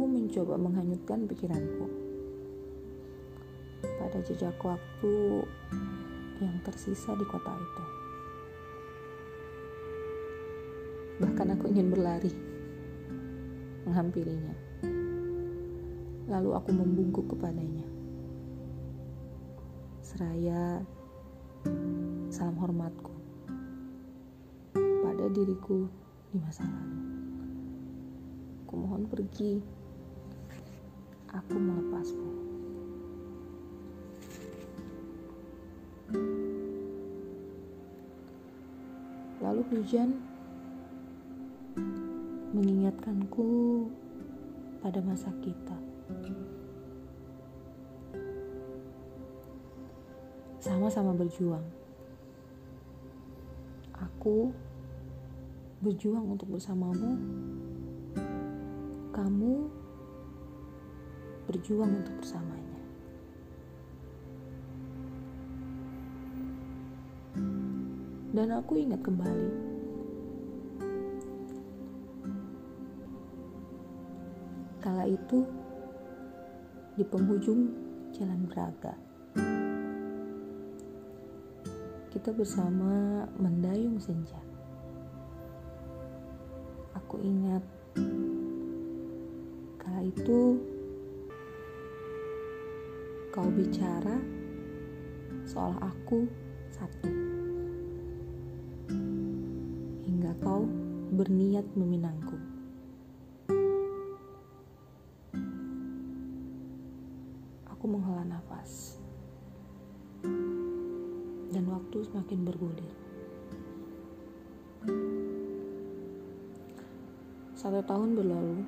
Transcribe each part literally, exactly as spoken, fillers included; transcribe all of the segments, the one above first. aku mencoba menghanyutkan pikiranku. Pada jejak waktu yang tersisa di kota itu. Bahkan aku ingin berlari menghampirinya. Lalu aku membungkuk kepadanya. Seraya salam hormatku pada diriku di masa lalu. Aku mohon pergi. Aku melepasmu. Lalu hujan mengingatkanku pada masa kita. Sama-sama berjuang. Aku berjuang untuk bersamamu. Kamu berjuang untuk bersamanya. Dan aku ingat kembali kala itu di penghujung Jalan Braga, kita bersama mendayung senja. Aku ingat kala itu kau bicara seolah aku satu, hingga kau berniat meminangku. Aku menghela nafas dan waktu semakin bergulir. Satu tahun berlalu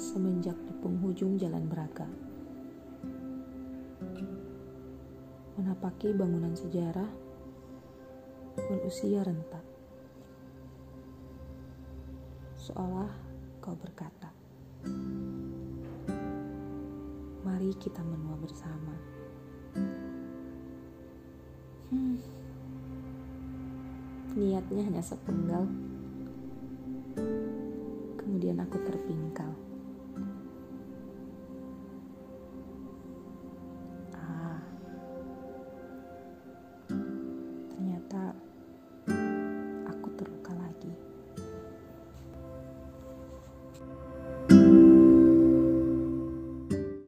semenjak di penghujung Jalan Braga, menapaki bangunan sejarah berusia renta, seolah kau berkata, mari kita menua bersama. Hmm. Niatnya hanya sepenggal. Kemudian aku terpingkal.